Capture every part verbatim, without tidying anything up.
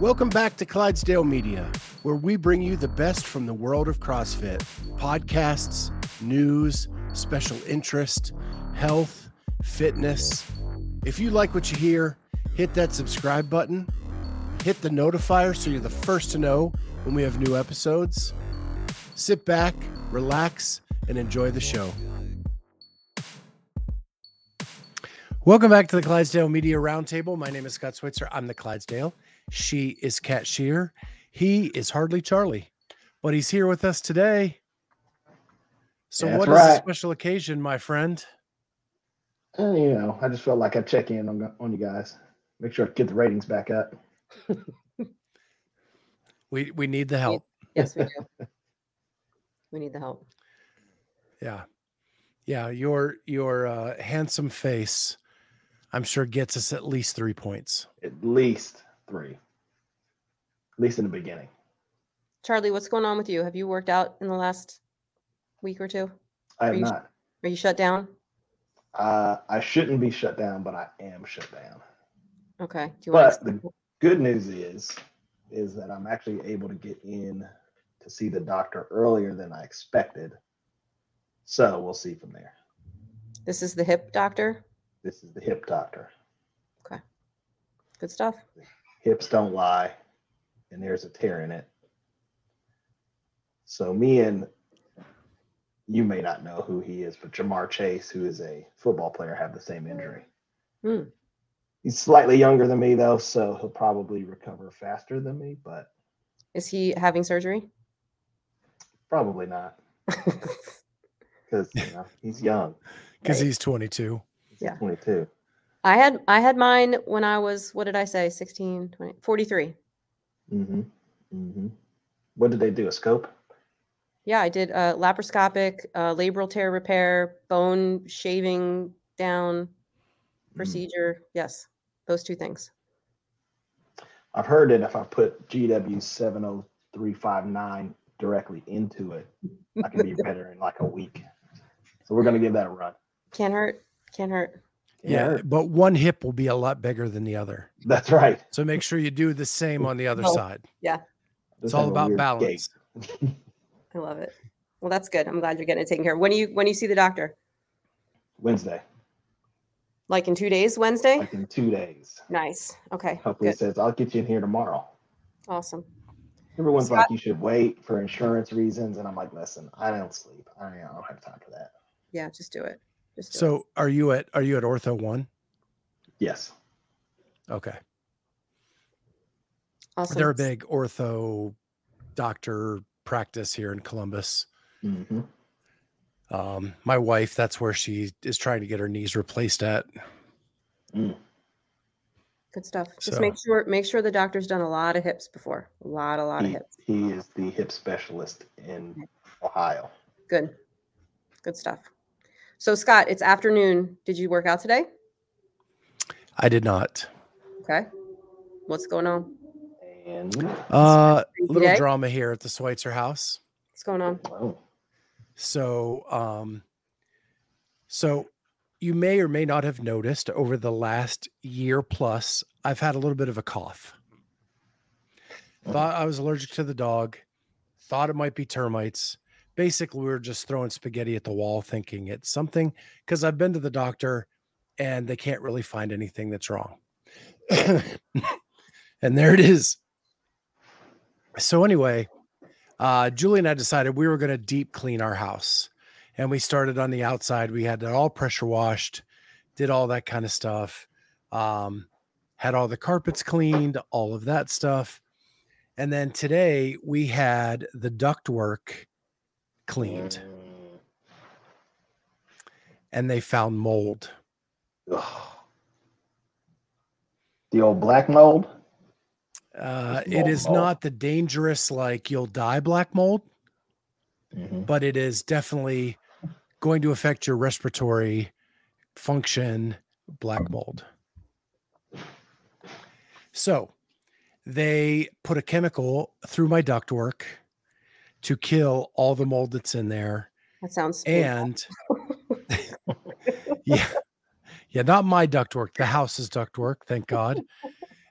Welcome back to Clydesdale Media, where we bring you the best from the world of CrossFit. Podcasts, news, special interest, health, fitness. If you like what you hear, hit that subscribe button. Hit the notifier so you're the first to know when we have new episodes. Sit back, relax, and enjoy the show. Welcome back to the Clydesdale Media Roundtable. My name is Scott Switzer. I'm the Clydesdale. She is Kat Shear. He is hardly Charlie, but he's here with us today. So yeah, what right. is a special occasion, my friend? Uh, you know, I just felt like I'd check in on, on you guys. Make sure I get the ratings back up. we we need the help. Yes, we do. We need the help. Yeah. Yeah, your your uh, handsome face, I'm sure, gets us at least three points. At least. Three, at least in the beginning. Charlie, what's going on with you? Have you worked out in the last week or two? I have are you, not. Are you shut down? Uh, I shouldn't be shut down, but I am shut down. Okay. Do you but want to- the good news is, is that I'm actually able to get in to see the doctor earlier than I expected. So we'll see from there. This is the hip doctor? This is the hip doctor. Okay. Good stuff. Hips don't lie, and there's a tear in it. So me and, you may not know who he is, but Jamar Chase, who is a football player, have the same injury. Mm. He's slightly younger than me, though, so he'll probably recover faster than me. But is he having surgery? Probably not. Because you know, he's young. Because right? he's twenty-two. He's yeah. twenty-two. I had I had mine when I was, what did I say, sixteen, twenty, forty-three. Mm-hmm. Mm-hmm. What did they do, a scope? Yeah, I did a laparoscopic uh, labral tear repair, bone shaving down procedure. Mm. Yes, those two things. I've heard that if I put G W seven oh three five nine directly into it, I can be better in like a week. So we're going to give that a run. Can't hurt. Can't hurt. Yeah, yeah, but one hip will be a lot bigger than the other. That's right. So make sure you do the same on the other oh, side. Yeah. It's all about balance. I love it. Well, that's good. I'm glad you're getting it taken care of. When do you when do you see the doctor? Wednesday. Like in two days, Wednesday? Like in two days. Nice. Okay. Hopefully it says, I'll get you in here tomorrow. Awesome. Everyone's Scott- like, you should wait for insurance reasons. And I'm like, listen, I don't sleep. I don't, I don't have time for that. Yeah, just do it. So are you at are you at Ortho One? Yes. Okay. Awesome. They're a big ortho doctor practice here in Columbus. Mm-hmm. Um, my wife, that's where she is trying to get her knees replaced at. Mm. Good stuff. Just so. make sure make sure the doctor's done a lot of hips before. A lot, a lot he, of hips. He is the hip specialist in okay. Ohio. Good. Good stuff. So, Scott, it's afternoon. Did you work out today? I did not. Okay. What's going on? And uh, little drama here at the Switzer house. What's going on? Wow. So, um, so you may or may not have noticed over the last year plus, I've had a little bit of a cough. Thought I was allergic to the dog. Thought it might be termites. Basically, we were just throwing spaghetti at the wall thinking it's something because I've been to the doctor and they can't really find anything that's wrong. And there it is. So anyway, uh, Julie and I decided we were going to deep clean our house. And we started on the outside. We had it all pressure washed, did all that kind of stuff, um, had all the carpets cleaned, all of that stuff. And then today we had the ductwork cleaned, and they found mold. Ugh. The old black mold? Uh, it is mold. Not the dangerous, like you'll die black mold, mm-hmm. but it is definitely going to affect your respiratory function, black mold. So they put a chemical through my ductwork to kill all the mold that's in there. That sounds and yeah, yeah, not my ductwork. The house's ductwork, thank God.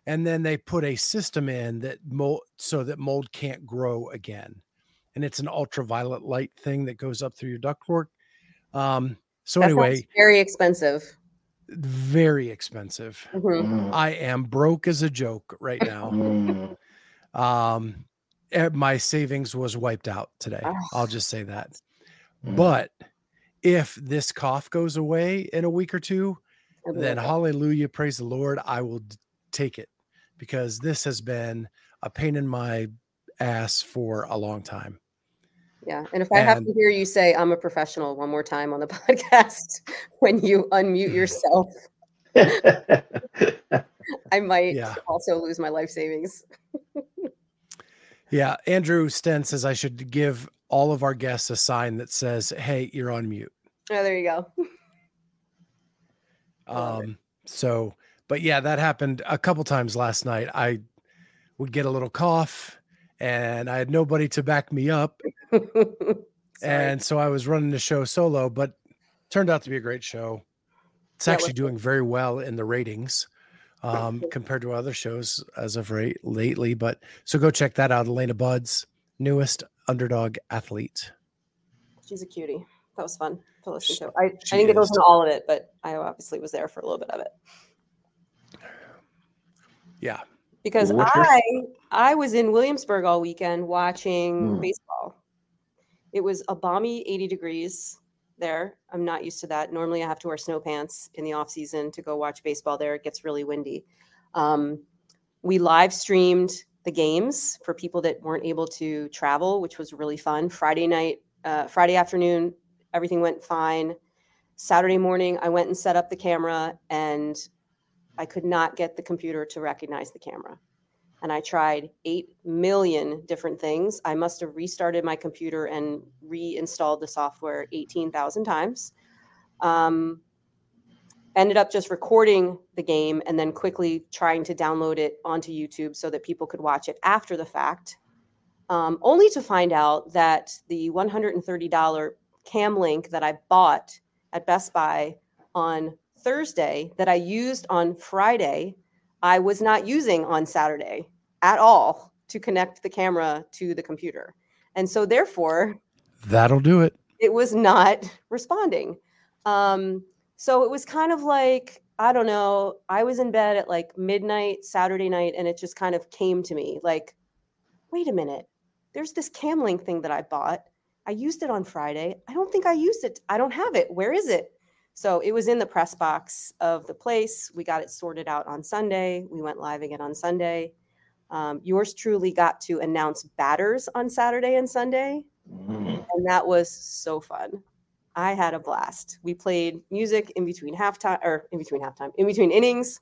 And then they put a system in that mold, so that mold can't grow again. And it's an ultraviolet light thing that goes up through your ductwork. Um, so that anyway, very expensive. Very expensive. Mm-hmm. I am broke as a joke right now. um, my savings was wiped out today. Oh. I'll just say that. Mm-hmm. But if this cough goes away in a week or two, then hallelujah, praise the Lord, I will d- take it. Because this has been a pain in my ass for a long time. Yeah. And if I and, have to hear you say I'm a professional one more time on the podcast when you unmute yourself, I might yeah. also lose my life savings. Yeah. Andrew Sten says I should give all of our guests a sign that says, hey, you're on mute. Oh, there you go. um, so, but yeah, that happened a couple times last night. I would get a little cough and I had nobody to back me up. And so I was running the show solo, but turned out to be a great show. It's that actually was- doing very well in the ratings um, compared to other shows as of right lately. But so go check that out. Elena Budd's newest underdog athlete. She's a cutie. That was fun to listen to. I, I didn't get to listen to all of it, but I obviously was there for a little bit of it. Yeah. Because What's I your... I was in Williamsburg all weekend watching mm. baseball. It was a balmy eighty degrees there. I'm not used to that. Normally I have to wear snow pants in the off season to go watch baseball there. It gets really windy. Um, we live streamed the games for people that weren't able to travel, which was really fun. Friday night, uh, Friday afternoon, everything went fine. Saturday morning, I went and set up the camera and I could not get the computer to recognize the camera. And I tried eight million different things. I must have restarted my computer and reinstalled the software eighteen thousand times. Um, ended up just recording the game and then quickly trying to download it onto YouTube so that people could watch it after the fact, um, only to find out that the one hundred thirty dollars cam link that I bought at Best Buy on Thursday that I used on Friday, I was not using on Saturday at all to connect the camera to the computer. And so therefore, that'll do it. It was not responding. Um, so it was kind of like, I don't know, I was in bed at like midnight Saturday night and it just kind of came to me like, wait a minute, there's this cam link thing that I bought. I used it on Friday. I don't think I used it. I don't have it. Where is it? So it was in the press box of the place. We got it sorted out on Sunday. We went live again on Sunday. Um, yours truly got to announce batters on Saturday and Sunday. Mm-hmm. And that was so fun. I had a blast. We played music in between halftime or in between halftime, in between innings.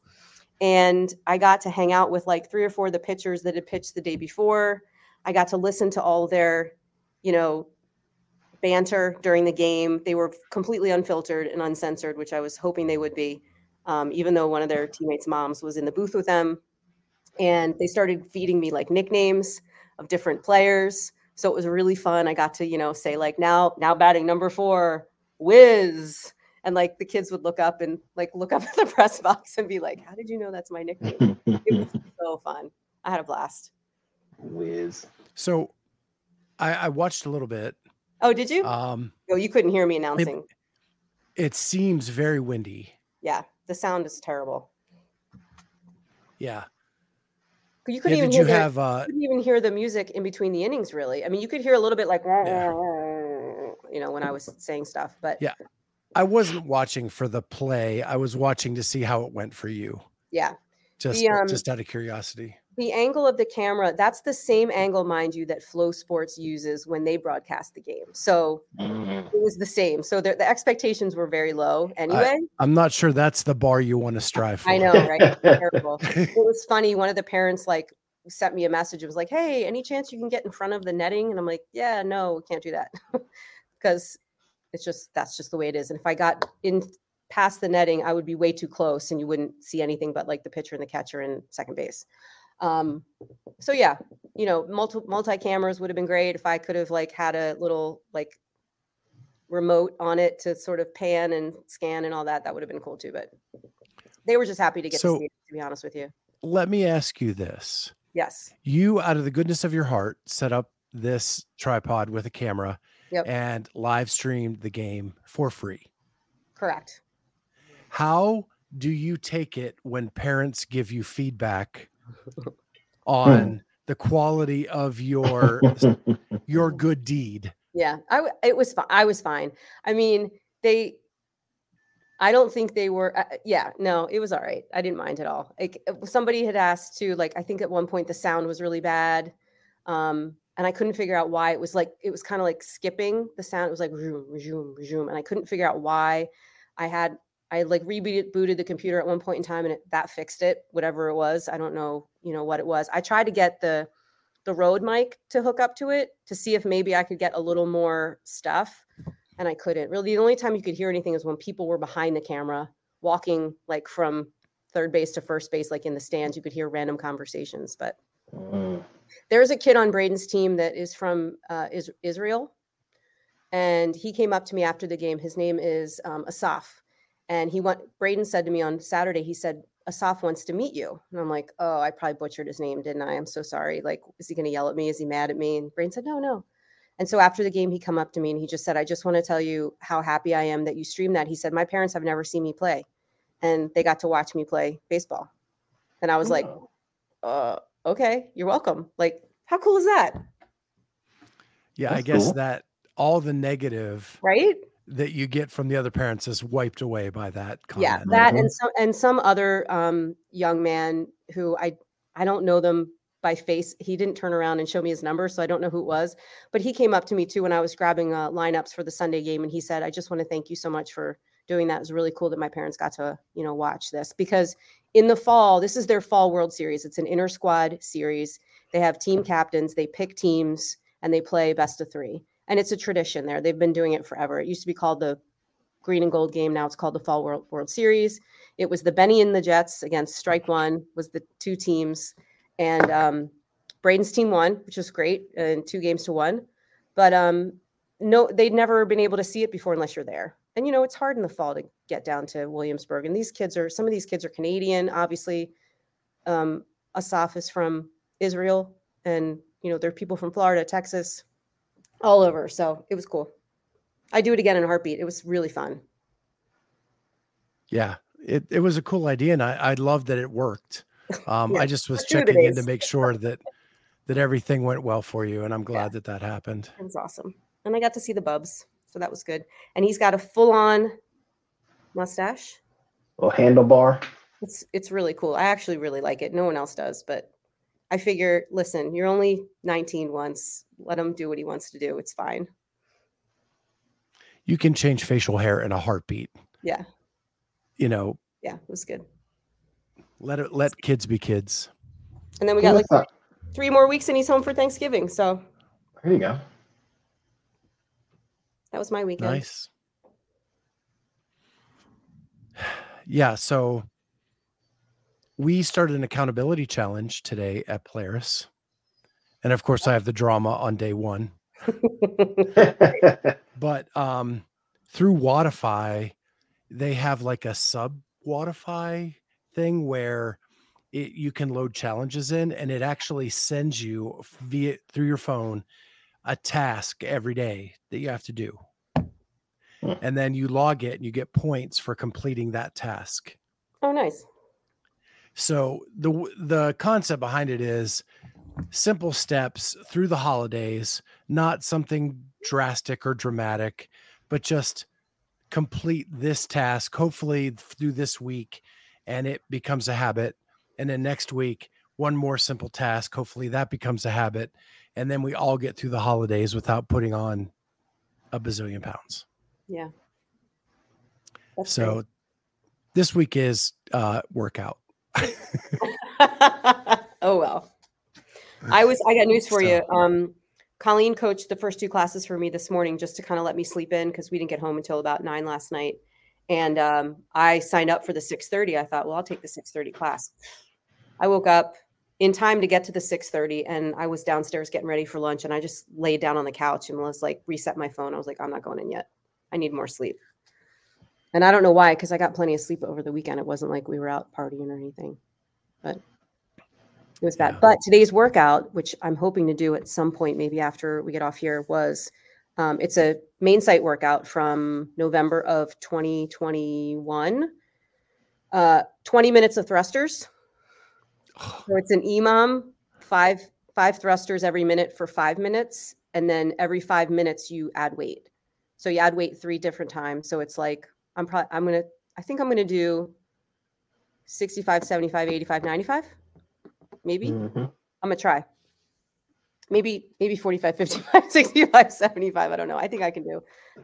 And I got to hang out with like three or four of the pitchers that had pitched the day before. I got to listen to all their, you know, banter during the game. They were completely unfiltered and uncensored, which I was hoping they would be, um, even though one of their teammates' moms was in the booth with them. And they started feeding me like nicknames of different players. So it was really fun. I got to, you know, say like, now, now batting number four, Wiz. And like the kids would look up and like look up at the press box and be like, how did you know that's my nickname? It was so fun. I had a blast. Wiz. So I, I watched a little bit. Oh, did you? Um, no, you couldn't hear me announcing. It, it seems very windy. Yeah, the sound is terrible. Yeah. You couldn't, yeah, even, hear you, the, have, uh, you couldn't even hear the music in between the innings, really. I mean, you could hear a little bit like, yeah. you know, when I was saying stuff. But yeah, I wasn't watching for the play. I was watching to see how it went for you. Yeah. Just, the, um, just out of curiosity. The angle of the camera, that's the same angle, mind you, that Flow Sports uses when they broadcast the game. So mm. it was the same. So the, the expectations were very low anyway. I, I'm not sure that's the bar you want to strive for. I know, right? Terrible. It was funny. One of the parents like sent me a message. It was like, hey, any chance you can get in front of the netting? And I'm like, yeah, no, we can't do that. Because it's just, that's just the way it is. And if I got in past the netting, I would be way too close and you wouldn't see anything but like the pitcher and the catcher and second base. Um, so yeah, you know, multi multi cameras would have been great if I could have like had a little like remote on it to sort of pan and scan and all that, that would have been cool too, but they were just happy to get so, to see it, to be honest with you. let me ask you this. Yes. You, out of the goodness of your heart, set up this tripod with a camera yep. and live streamed the game for free. Correct. How do you take it when parents give you feedback on the quality of your your good deed? Yeah, I it was fi- I was fine. I mean, they I don't think they were uh, yeah, no, it was all right. I didn't mind at all. Like somebody had asked to like I think at one point the sound was really bad. Um And I couldn't figure out why. It was like, it was kind of like skipping the sound. It was like, zoom, zoom, zoom. And I couldn't figure out why. I had, I like rebooted the computer at one point in time and it, that fixed it, whatever it was. I don't know, you know, what it was. I tried to get the, the Rode mic to hook up to it to see if maybe I could get a little more stuff. And I couldn't. Really, the only time you could hear anything is when people were behind the camera walking like from third base to first base, like in the stands, you could hear random conversations, but. Mm. There's a kid on Braden's team that is from uh, is- Israel, and he came up to me after the game. His name is um, Asaf, and he went. Braden said to me on Saturday, he said, "Asaf wants to meet you," and I'm like, "Oh, I probably butchered his name, didn't I? I'm so sorry. Like, is he going to yell at me? Is he mad at me?" And Braden said, "No, no." And so after the game, he come up to me and he just said, "I just want to tell you how happy I am that you streamed that." He said, "My parents have never seen me play, and they got to watch me play baseball," and I was oh. like, "Uh." Okay, you're welcome. Like, how cool is that? Yeah, That's I guess cool. that all the negative right? that you get from the other parents is wiped away by that comment. Yeah, that mm-hmm. and some and some other um, young man who I I don't know them by face. He didn't turn around and show me his number, so I don't know who it was. But he came up to me too when I was grabbing uh, lineups for the Sunday game, and he said, "I just want to thank you so much for doing that. It was really cool that my parents got to, you know, watch this." Because in the fall, this is their fall World Series. It's an inter squad series. They have team captains, they pick teams, and they play best of three. And it's a tradition there. They've been doing it forever. It used to be called the Green and Gold game. Now it's called the Fall World World Series. It was the Benny and the Jets against Strike One was the two teams. And um, Braden's team won, which was great, and two games to one. But um, no, they'd never been able to see it before unless you're there. And, you know, it's hard in the fall to get down to Williamsburg. And these kids are, some of these kids are Canadian, obviously. Um, Asaf is from Israel. And, you know, there are people from Florida, Texas, all over. So it was cool. I do it again in a heartbeat. It was really fun. Yeah, it, it was a cool idea. And I, I loved that it worked. Um, yeah, I just was checking in to make sure that that everything went well for you. And I'm glad yeah. that that happened. It was awesome. And I got to see the Bubs. So that was good. And he's got a full-on mustache. A little handlebar. It's it's really cool. I actually really like it. No one else does, but I figure, listen, you're only nineteen once. Let him do what he wants to do. It's fine. You can change facial hair in a heartbeat. Yeah. You know. Yeah, it was good. Let it, let kids be kids. And then we got like that? three more weeks and he's home for Thanksgiving. So there you go. That was my weekend. Nice. Yeah. So we started an accountability challenge today at Polaris. And of course I have the drama on day one, but um, through Wattify, they have like a sub Wattify thing where it, you can load challenges in and it actually sends you via through your phone a task every day that you have to do. And then you log it and you get points for completing that task. Oh, nice. So the the concept behind it is simple steps through the holidays, not something drastic or dramatic, but just complete this task, hopefully through this week, and it becomes a habit. And then next week, one more simple task, hopefully that becomes a habit. And then we all get through the holidays without putting on a bazillion pounds. Yeah. That's so great. This week is uh, workout. Oh, well. I was, I got news for so, you. Um, Colleen coached the first two classes for me this morning just to kind of let me sleep in because we didn't get home until about nine last night. And um, I signed up for the six thirty. I thought, well, I'll take the six thirty class. I woke up in time to get to the six thirty and I was downstairs getting ready for lunch and I just laid down on the couch and was like, reset my phone. I was like, I'm not going in yet. I need more sleep. And I don't know why, because I got plenty of sleep over the weekend. It wasn't like we were out partying or anything, but It was bad. Yeah. But today's workout, which I'm hoping to do at some point, maybe after we get off here, was um, it's a main site workout from November of twenty twenty-one. Uh, twenty minutes of thrusters. So it's an E M O M, five five thrusters every minute for five minutes. And then every five minutes you add weight. So you add weight three different times. So it's like, I'm probably, I'm going to, I think I'm going to do sixty-five, seventy-five, eighty-five, ninety-five. Maybe mm-hmm. I'm going to try. Maybe, maybe forty-five, fifty-five, sixty-five, seventy-five. I don't know. I think I can do,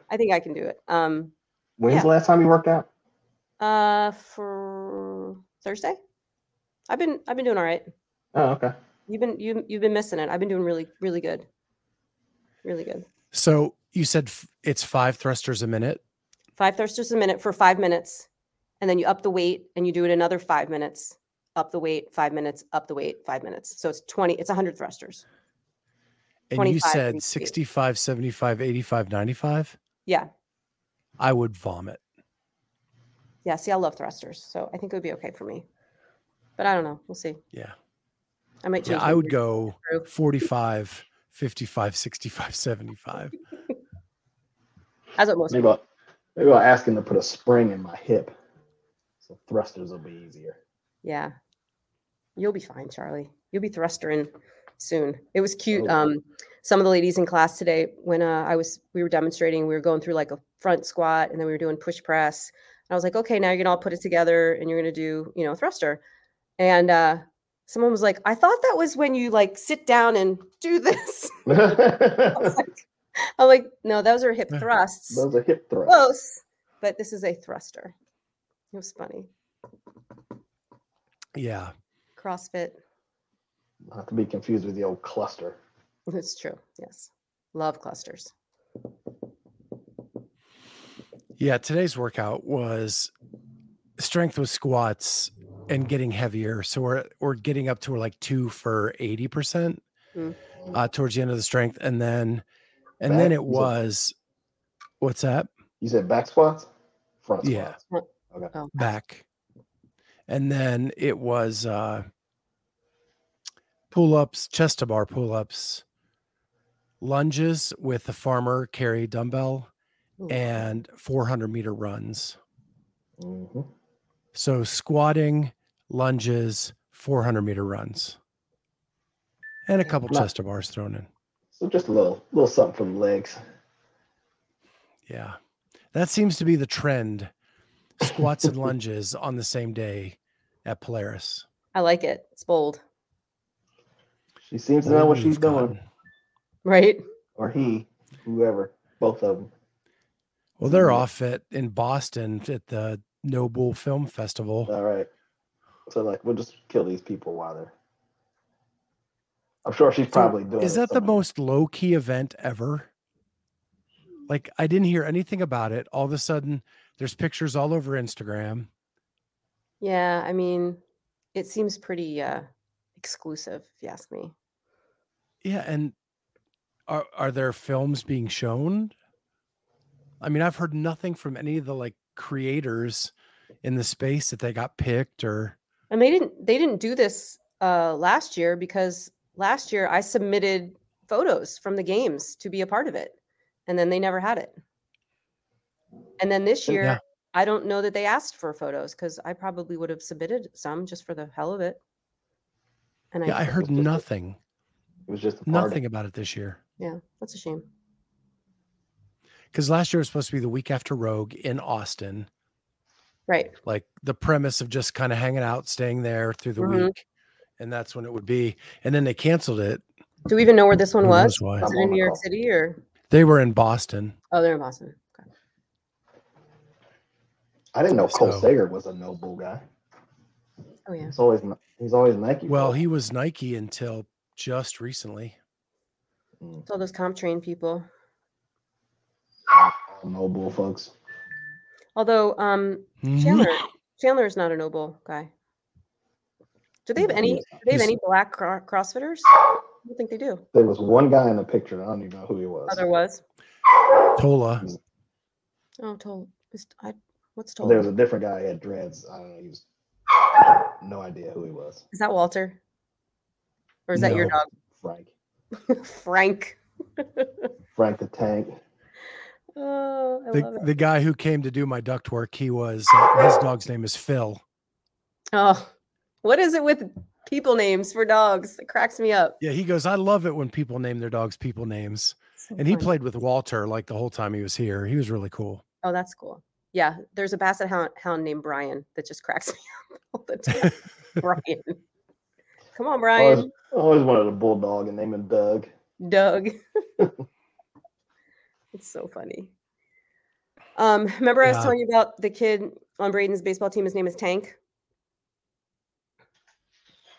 I think I can do it. Um, When's yeah. the last time you worked out? Uh, for Thursday. I've been, I've been doing all right. Oh, okay. You've been, you, you've been missing it. I've been doing really, really good. Really good. So you said f- it's five thrusters a minute? Five thrusters a minute for five minutes. And then you up the weight and you do it another five minutes, up the weight, five minutes, up the weight, five minutes. So it's twenty, it's one hundred thrusters. And you said sixty-five, seventy-five, eighty-five, ninety-five? Yeah. I would vomit. Yeah. See, I love thrusters. So I think it would be okay for me. But I don't know. We'll see. Yeah. I might change. Yeah, I would go forty-five, fifty-five, sixty-five, seventy-five. That's what most maybe people. I'll, maybe I'll ask him to put a spring in my hip. So thrusters will be easier. Yeah. You'll be fine, Charlie. You'll be thrustering soon. It was cute. Oh. Um, some of the ladies in class today, when uh, I was, we were demonstrating, we were going through like a front squat and then we were doing push press. And I was like, okay, now you're going to all put it together and you're going to do, you know, a thruster. And uh, someone was like, I thought that was when you like sit down and do this. I was like, I'm like, no, those are hip thrusts. Those are hip thrusts. Close, but this is a thruster. It was funny. Yeah. CrossFit. Not to be confused with the old cluster. It's true. Yes. Love clusters. Yeah. Today's workout was strength with squats and getting heavier. So we're, we're getting up to like two for eighty percent mm-hmm. uh, towards the end of the strength. And then, and back, then it was, said, what's that? You said back squats? Front yeah. squats. Okay. Oh. Back. And then it was uh, pull-ups, chest-to-bar pull-ups, lunges with the farmer carry dumbbell, ooh, and four hundred meter runs. Mm-hmm. So squatting, lunges, four hundred meter runs, and a couple Not, chest-to-bars thrown in. So just a little, little something from the legs. Yeah. That seems to be the trend. Squats and lunges on the same day at Polaris. I like it. It's bold. She seems to know what she's doing. Right. Or he, whoever, both of them. Well, they're off at in Boston at the Noble Film Festival. All right. So like, we'll just kill these people while they're. I'm sure she's probably doing. Is that the most low key event ever? Like, I didn't hear anything about it. All of a sudden, there's pictures all over Instagram. Yeah, I mean, it seems pretty uh, exclusive, if you ask me. Yeah, and are are there films being shown? I mean, I've heard nothing from any of the like creators in the space that they got picked or. And they didn't. They didn't do this uh, last year because last year I submitted photos from the games to be a part of it, and then they never had it. And then this year, yeah. I don't know that they asked for photos because I probably would have submitted some just for the hell of it. And yeah, I, I heard it nothing. Just, it was just nothing about it this year. Yeah, that's a shame. Because last year was supposed to be the week after Rogue in Austin. Right. Like the premise of just kind of hanging out, staying there through the mm-hmm. week. And that's when it would be. And then they canceled it. Do we even know where this one was? Was it in New York City or? They were in Boston. Oh, they're in Boston. I didn't know Cole so, Sager was a Noble guy. Oh yeah, he's always he's always Nike. Well, bro. He was Nike until just recently. It's all those comp train people, Noble folks. Although um, Chandler Chandler is not a Noble guy. Do they have any? Do they have any black cro- CrossFitters? I don't think they do. There was one guy in the picture. I don't even know who he was. Oh, there was Tola. Oh, Tola. I. What's Tola? There was a different guy who had dreads. I don't know. He was no idea who he was. Is that Walter? Or is no, that your dog? Frank. Frank. Frank the Tank. Oh, I the, love it. The guy who came to do my ductwork, he was, uh, his dog's name is Phil. Oh, what is it with people names for dogs? It cracks me up. Yeah, he goes, I love it when people name their dogs people names. So and funny. He played with Walter like the whole time he was here. He was really cool. Oh, that's cool. Yeah, there's a basset hound, hound named Brian that just cracks me up all the time. Brian. Come on, Brian. I always, I always wanted a bulldog and named him Doug. Doug. It's so funny. Um, remember I was yeah. telling you about the kid on Braden's baseball team? His name is Tank.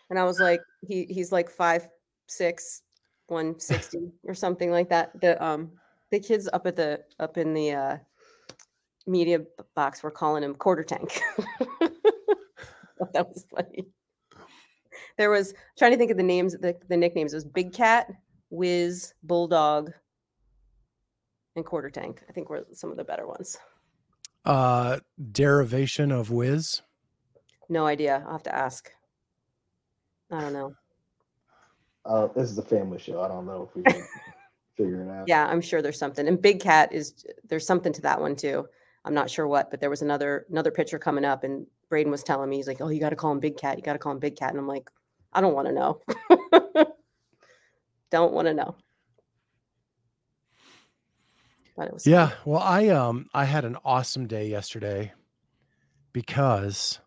And I was like, he he's like five, six, one sixty or something like that. The um the kids up at the up in the uh, media box were calling him Quarter Tank. That was funny. There was I'm trying to think of the names, the, the nicknames. It was Big Cat, Wiz, Bulldog, and Quarter Tank. I think were some of the better ones. Uh, derivation of Wiz? No idea. I'll have to ask. I don't know. Uh, this is a family show. I don't know if we can figure it out. Yeah, I'm sure there's something. And Big Cat is there's something to that one too. I'm not sure what, but there was another another pitcher coming up, and Braden was telling me, he's like, "Oh, you got to call him Big Cat. You got to call him Big Cat." And I'm like, "I don't want to know. Don't want to know." But it was yeah. Fun. Well, I um I had an awesome day yesterday because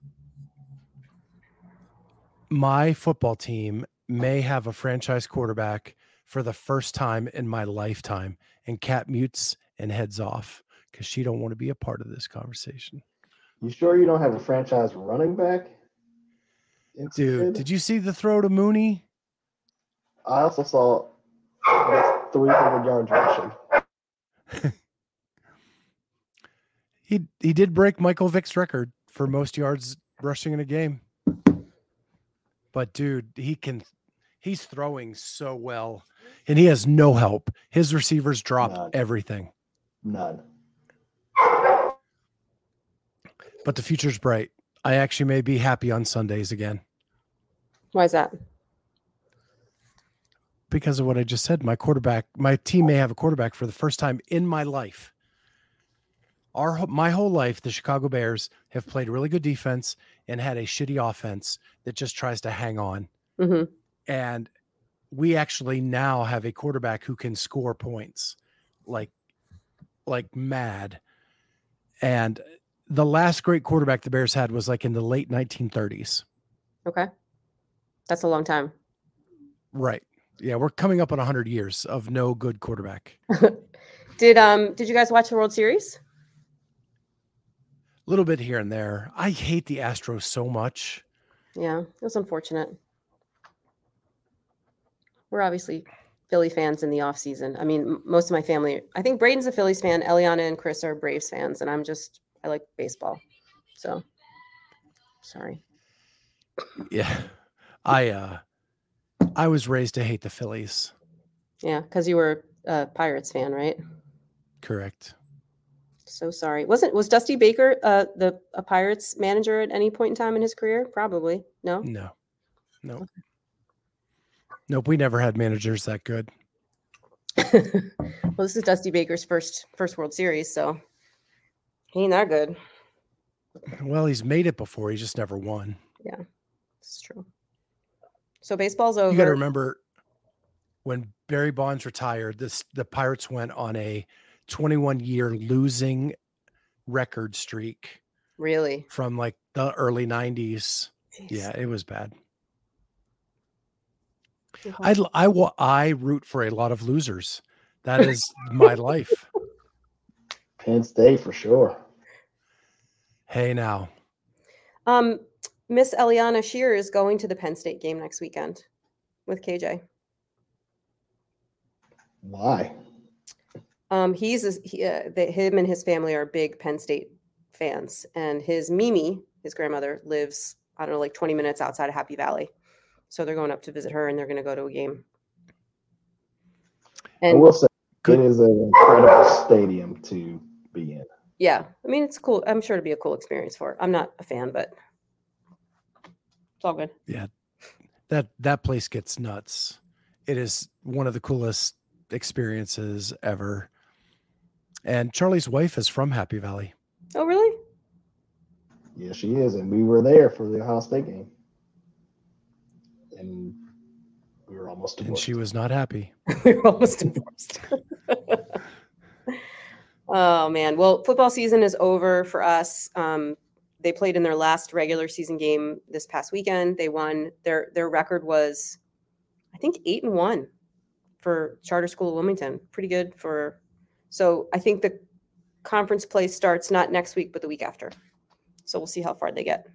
my football team may have a franchise quarterback for the first time in my lifetime, and Kat mutes and heads off because she don't want to be a part of this conversation. You sure you don't have a franchise running back? Instead? Dude, did you see the throw to Mooney? I also saw three hundred yards rushing. he he did break Michael Vick's record for most yards rushing in a game. But dude, he can he's throwing so well, and he has no help. His receivers drop None. everything. None. But the future's bright. I actually may be happy on Sundays again. Why is that? Because of what I just said. My quarterback, my team may have a quarterback for the first time in my life. Our my whole life, the Chicago Bears have played really good defense and had a shitty offense that just tries to hang on. Mm-hmm. And we actually now have a quarterback who can score points like, like mad. And the last great quarterback the Bears had was like in the late nineteen thirties. Okay. That's a long time. Right. Yeah. We're coming up on a hundred years of no good quarterback. Did, um, did you guys watch the World Series? A little bit here and there. I hate the Astros so much. Yeah, it was unfortunate. We're obviously Philly fans in the off season. I mean, most of my family, I think Braden's a Phillies fan. Eliana and Chris are Braves fans, and I'm just, I like baseball. So, sorry. Yeah, I uh, I was raised to hate the Phillies. Yeah, because you were a Pirates fan, right? Correct. So sorry. Wasn't was Dusty Baker uh, the a Pirates manager at any point in time in his career? Probably. No. No. No. Okay. Nope. We never had managers that good. Well, this is Dusty Baker's first first World Series, so he ain't that good. Well, he's made it before. He just never won. Yeah, it's true. So baseball's over. You got to remember when Barry Bonds retired. This the Pirates went on a twenty-one year losing record streak. Really? From like the early nineties. Jeez. Yeah, it was bad. I, I, I root for a lot of losers. That is my life. Penn State for sure. Hey now. Um, Miss Eliana Shear is going to the Penn State game next weekend with K J. Why? Um, he's a, he, uh, the, him and his family are big Penn State fans, and his Mimi, his grandmother, lives I don't know like twenty minutes outside of Happy Valley, so they're going up to visit her, and they're going to go to a game. And I will say, it is an incredible stadium to be in. Yeah, I mean it's cool. I'm sure it'll be a cool experience for her. I'm not a fan, but it's all good. Yeah, that that place gets nuts. It is one of the coolest experiences ever. And Charlie's wife is from Happy Valley. Oh, really? Yeah, she is. And we were there for the Ohio State game. And we were almost divorced. And she was not happy. We were almost divorced. Oh, man. Well, football season is over for us. Um, they played in their last regular season game this past weekend. They won. Their their record was, I think, eight and one for Charter School of Wilmington. Pretty good for. So I think the conference play starts not next week, but the week after. So we'll see how far they get.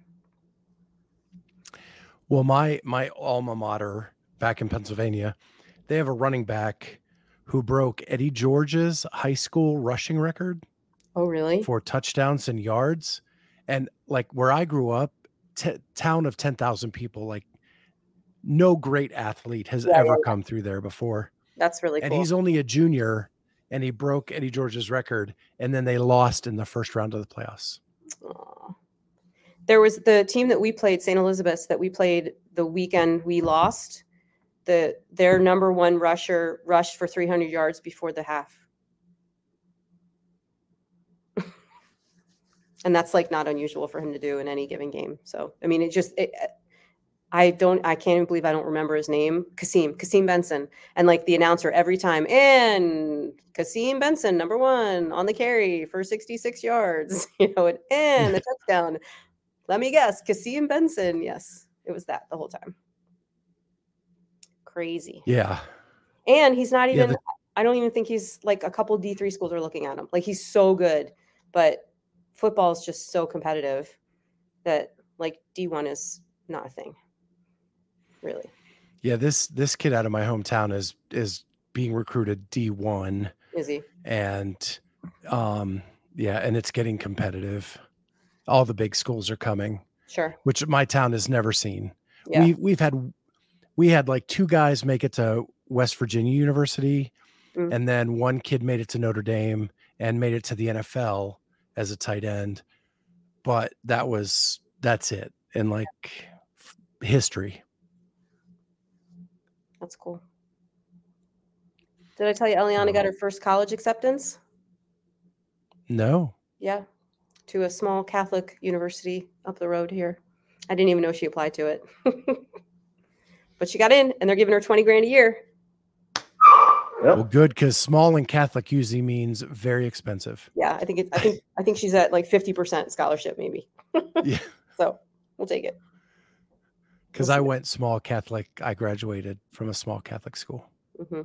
Well, my my alma mater back in Pennsylvania, they have a running back who broke Eddie George's high school rushing record. Oh, really? For touchdowns and yards. And like where I grew up, t- town of ten thousand people, like no great athlete has yeah, ever yeah. come through there before. That's really cool. And he's only a junior, and he broke Eddie George's record, and then they lost in the first round of the playoffs. Aww. There was the team that we played, Saint Elizabeth's, that we played the weekend we lost. The their number one rusher rushed for three hundred yards before the half. And that's like not unusual for him to do in any given game. So, I mean, it just, it, I don't, I can't even believe I don't remember his name. Kasim, Kasim Benson. And like the announcer every time, and Kasim Benson, number one on the carry for sixty-six yards, you know, and, and the touchdown. Let me guess, Kasim Benson. Yes, it was that the whole time. Crazy. Yeah. And he's not even, yeah, the- I don't even think he's like a couple D three schools are looking at him. Like he's so good, but football is just so competitive that like D one is not a thing. Really? Yeah, this this kid out of my hometown is is being recruited D one. Is he? And um, yeah, and it's getting competitive. All the big schools are coming. Sure. Which my town has never seen. Yeah. We we've had we had like two guys make it to West Virginia University, mm-hmm. and then one kid made it to Notre Dame and made it to the N F L as a tight end. But that was that's it in like f- history. That's cool. Did I tell you Eliana got her first college acceptance? No. Yeah. To a small Catholic university up the road here. I didn't even know she applied to it. But she got in, and they're giving her twenty grand a year. Yep. Well, good, because small and Catholic usually means very expensive. Yeah, I think it's I think I think she's at like fifty percent scholarship maybe. Yeah. So we'll take it. Because I went small Catholic. I graduated from a small Catholic school. Mm-hmm.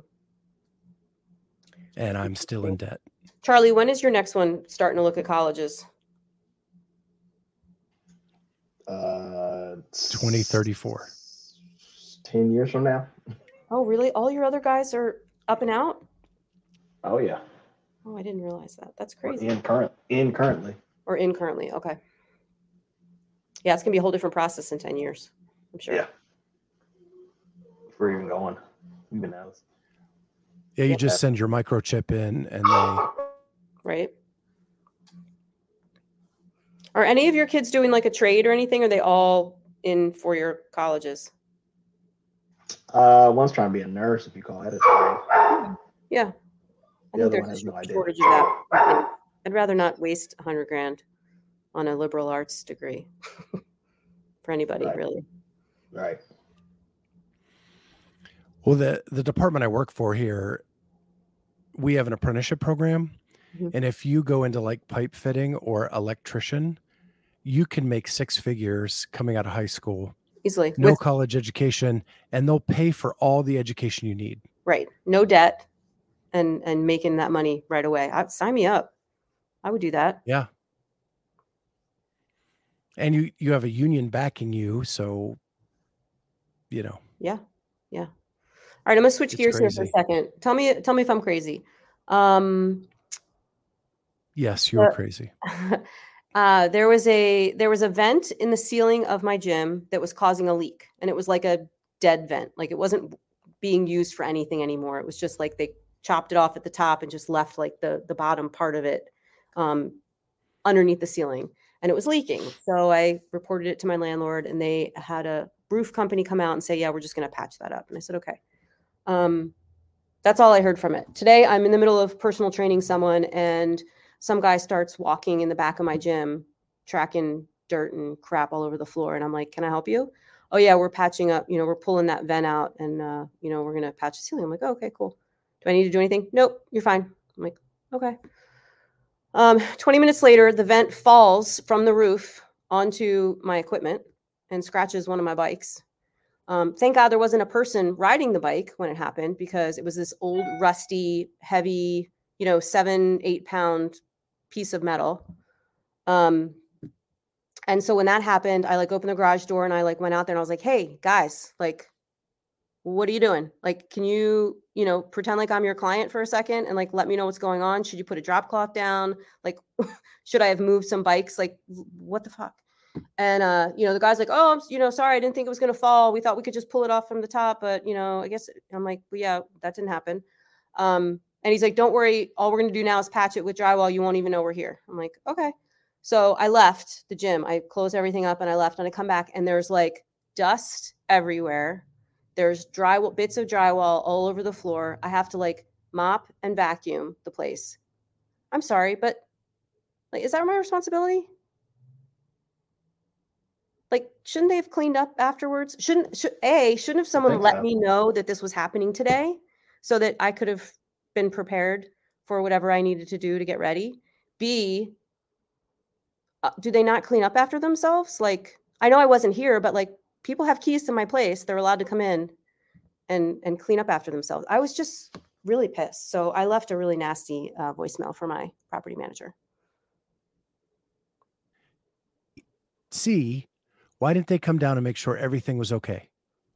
And I'm still in debt. Charlie, when is your next one starting to look at colleges? Uh, twenty thirty-four. ten years from now. Oh, really? All your other guys are up and out? Oh, yeah. Oh, I didn't realize that. That's crazy. Or in current, in currently. Or in currently. Okay. Yeah, it's going to be a whole different process in ten years. I'm sure. Yeah. If we're even going, even knows. Yeah, you just send your microchip in and they. Right. Are any of your kids doing like a trade or anything? Are they all in four-year colleges? Uh, one's trying to be a nurse, if you call it a trade. Yeah. The I other one has no idea. Shortage of that. I'd rather not waste a hundred grand on a liberal arts degree for anybody, right. Really. Right. Well, the, the department I work for here, we have an apprenticeship program. Mm-hmm. And if you go into like pipe fitting or electrician, you can make six figures coming out of high school. Easily. No With- college education. And they'll pay for all the education you need. Right. No debt and, and making that money right away. I, sign me up. I would do that. Yeah. And you, you have a union backing you. So, you know. Yeah. Yeah. All right. I'm going to switch it's gears crazy. Here for a second. Tell me, tell me if I'm crazy. Um, yes, you're uh, crazy. uh, there was a, there was a vent in the ceiling of my gym that was causing a leak, and it was like a dead vent. Like it wasn't being used for anything anymore. It was just like, they chopped it off at the top and just left like the, the bottom part of it um, underneath the ceiling, and it was leaking. So I reported it to my landlord, and they had a roof company come out and say, yeah, we're just going to patch that up. And I said, okay. Um, that's all I heard from it. Today, I'm in the middle of personal training someone, and some guy starts walking in the back of my gym, tracking dirt and crap all over the floor. And I'm like, can I help you? Oh, yeah, we're patching up. You know, we're pulling that vent out, and, uh, you know, we're going to patch the ceiling. I'm like, oh, okay, cool. Do I need to do anything? Nope, you're fine. I'm like, okay. Um, twenty minutes later, the vent falls from the roof onto my equipment and scratches one of my bikes. Um, thank God there wasn't a person riding the bike when it happened, because it was this old, rusty, heavy, you know, seven, eight pound piece of metal. Um, and so when that happened, I like opened the garage door and I like went out there and I was like, hey guys, like, what are you doing? Like, can you, you know, pretend like I'm your client for a second and like, let me know what's going on. Should you put a drop cloth down? Like, should I have moved some bikes? Like, what the fuck? And, uh, you know, the guy's like, oh, I'm, you know, sorry, I didn't think it was going to fall. We thought we could just pull it off from the top, but you know, I guess I'm like, well, yeah, that didn't happen. Um, and he's like, don't worry. All we're going to do now is patch it with drywall. You won't even know we're here. I'm like, okay. So I left the gym. I closed everything up and I left, and I come back and there's like dust everywhere. There's drywall, bits of drywall all over the floor. I have to like mop and vacuum the place. I'm sorry, but like, is that my responsibility? Like, shouldn't they have cleaned up afterwards? Shouldn't, should, A, shouldn't have someone let me know that this was happening today so that I could have been prepared for whatever I needed to do to get ready? B, uh, do they not clean up after themselves? Like, I know I wasn't here, but like, people have keys to my place. They're allowed to come in and, and clean up after themselves. I was just really pissed. So I left a really nasty uh, voicemail for my property manager. C, why didn't they come down and make sure everything was okay?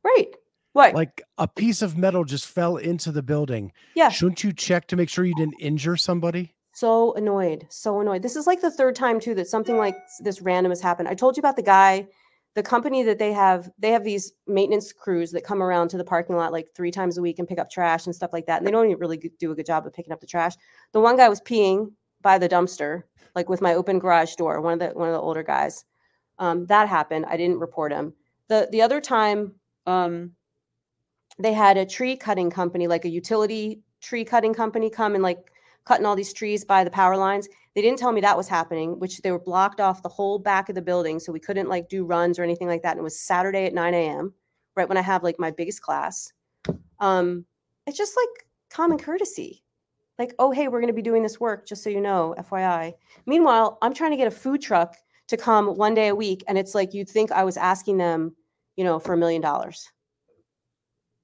Right. What? Like a piece of metal just fell into the building. Yeah. Shouldn't you check to make sure you didn't injure somebody? So annoyed. So annoyed. This is like the third time too that something like this random has happened. I told you about the guy. The company that they have, they have these maintenance crews that come around to the parking lot like three times a week and pick up trash and stuff like that. And they don't even really do a good job of picking up the trash. The one guy was peeing by the dumpster, like with my open garage door. One of the one of the older guys. Um, that happened. I didn't report him. The the other time, um, they had a tree cutting company, like a utility tree cutting company, come and like cutting all these trees by the power lines. They didn't tell me that was happening, which they were blocked off the whole back of the building. So we couldn't like do runs or anything like that. And it was Saturday at nine a.m., right when I have like my biggest class. Um, it's just like common courtesy. Like, oh, hey, we're going to be doing this work, just so you know, F Y I. Meanwhile, I'm trying to get a food truck to come one day a week. And it's like, you'd think I was asking them, you know, for a million dollars.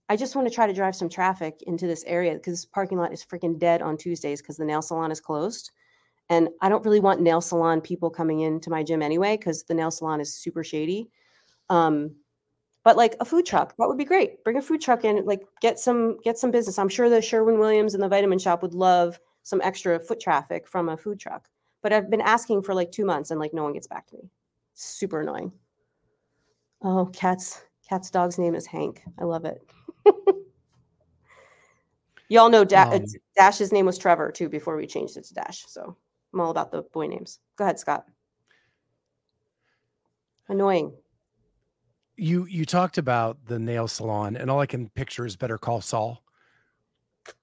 I just want to try to drive some traffic into this area because this parking lot is freaking dead on Tuesdays because the nail salon is closed. And I don't really want nail salon people coming into my gym anyway, because the nail salon is super shady. Um, but like a food truck, that would be great. Bring a food truck in, like get some get some business. I'm sure the Sherwin-Williams and the Vitamin Shop would love some extra foot traffic from a food truck. But I've been asking for like two months and like no one gets back to me. It's super annoying. Oh, Kat's, Kat's dog's name is Hank. I love it. Y'all know da- um, Dash's name was Trevor too before we changed it to Dash. So. I'm all about the boy names. Go ahead, Scott. Annoying. You you talked about the nail salon, and all I can picture is Better Call Saul.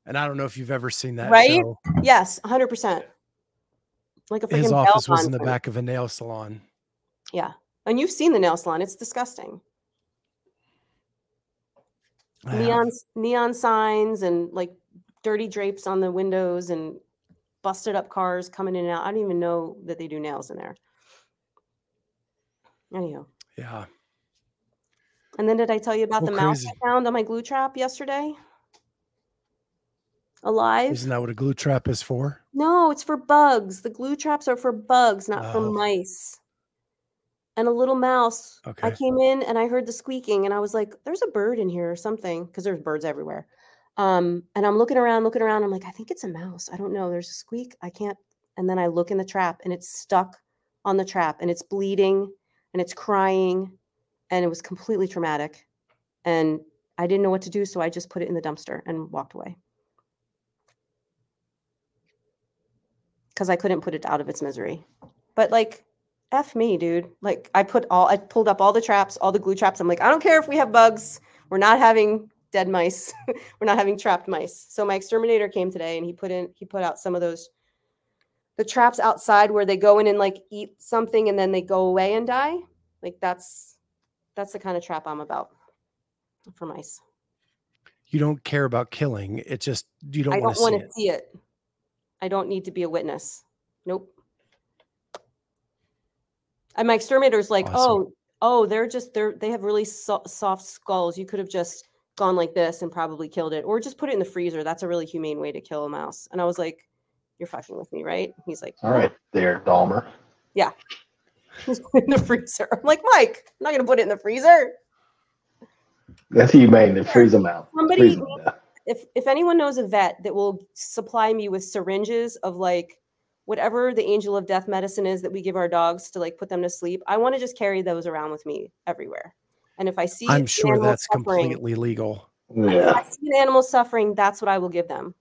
And I don't know if you've ever seen that. Right? Show. Yes, one hundred percent. Like a freaking His office was in the back of a nail salon. Yeah. And you've seen the nail salon. It's disgusting. Neon, neon signs and like dirty drapes on the windows and busted up cars coming in and out. I don't even know that they do nails in there. Anyhow. Yeah. And then did I tell you about well, the mouse crazy. I found on my glue trap yesterday? Alive? Isn't that what a glue trap is for? No, it's for bugs. The glue traps are for bugs, not oh. for mice. And a little mouse. Okay. I came in and I heard the squeaking and I was like, there's a bird in here or something, because there's birds everywhere. Um, and I'm looking around, looking around. I'm like, I think it's a mouse. I don't know. There's a squeak. I can't. And then I look in the trap and it's stuck on the trap and it's bleeding and it's crying. And it was completely traumatic. And I didn't know what to do. So I just put it in the dumpster and walked away. Because I couldn't put it out of its misery. But like, F me, dude. Like I put all, I pulled up all the traps, all the glue traps. I'm like, I don't care if we have bugs. We're not having dead mice. We're not having trapped mice. So my exterminator came today and he put in, he put out some of those, the traps outside where they go in and like eat something and then they go away and die. Like that's, that's the kind of trap I'm about for mice. You don't care about killing. It just, you don't want to see it. I don't want to see it. I don't need to be a witness. Nope. And my exterminator's like, awesome. oh, oh, they're just, they're, they have really so- soft skulls. You could have just gone like this and probably killed it or just put it in the freezer. That's a really humane way to kill a mouse. And I was like, you're fucking with me, right? He's like, all right there, Dahmer. Yeah. In the freezer. I'm like, Mike, I'm not going to put it in the freezer. That's humane. They freeze them out. Somebody, freeze them out. If, if anyone knows a vet that will supply me with syringes of like whatever the angel of death medicine is that we give our dogs to like put them to sleep, I want to just carry those around with me everywhere. And if I see, I'm sure that's completely legal. Yeah. If I see an animal suffering, that's what I will give them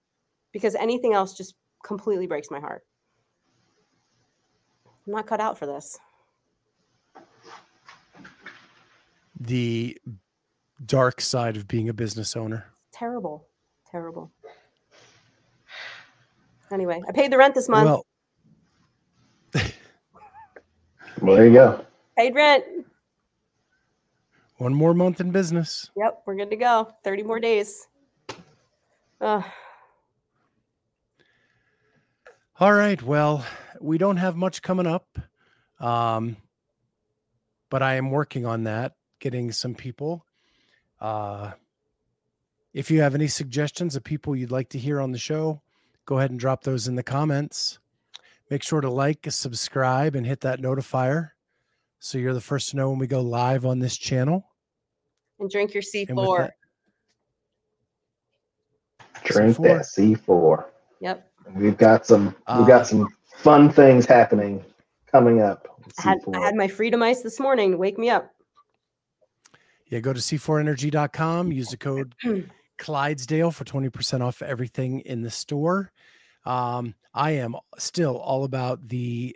because anything else just completely breaks my heart. I'm not cut out for this. The dark side of being a business owner. Terrible. Terrible. Anyway, I paid the rent this month. Well, well, there you go. Paid rent. One more month in business. Yep, we're good to go. thirty more days. Uh. All right. Well, we don't have much coming up, um, but I am working on that, getting some people. Uh, if you have any suggestions of people you'd like to hear on the show, go ahead and drop those in the comments. Make sure to like, subscribe, and hit that notifier so you're the first to know when we go live on this channel. And drink your C four. That, drink C four. That C four. Yep. We've got some. We've got uh, some fun things happening coming up. I had, I had my freedom ice this morning to wake me up. Yeah, go to C four energy dot com. Use the code Clydesdale for twenty percent off everything in the store. Um, I am still all about the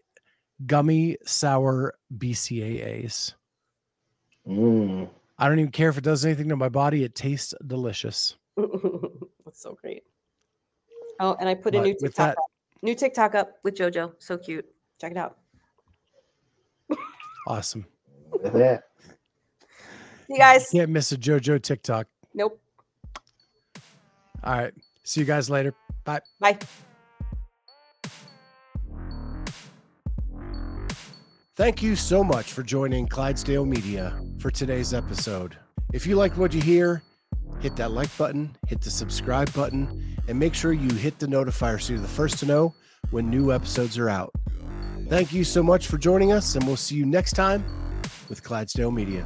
gummy sour B C A As. Mm. I don't even care if it does anything to my body. It tastes delicious. That's so great. Oh, and I put but a new TikTok that, up. New TikTok up with JoJo. So cute. Check it out. Awesome. Look at that. You guys can't miss a JoJo TikTok. Nope. All right. See you guys later. Bye. Bye. Thank you so much for joining Clydesdale Media for today's episode. If you like what you hear, hit that like button, hit the subscribe button, and make sure you hit the notifier so you're the first to know when new episodes are out. Thank you so much for joining us, and we'll see you next time with Clydesdale Media.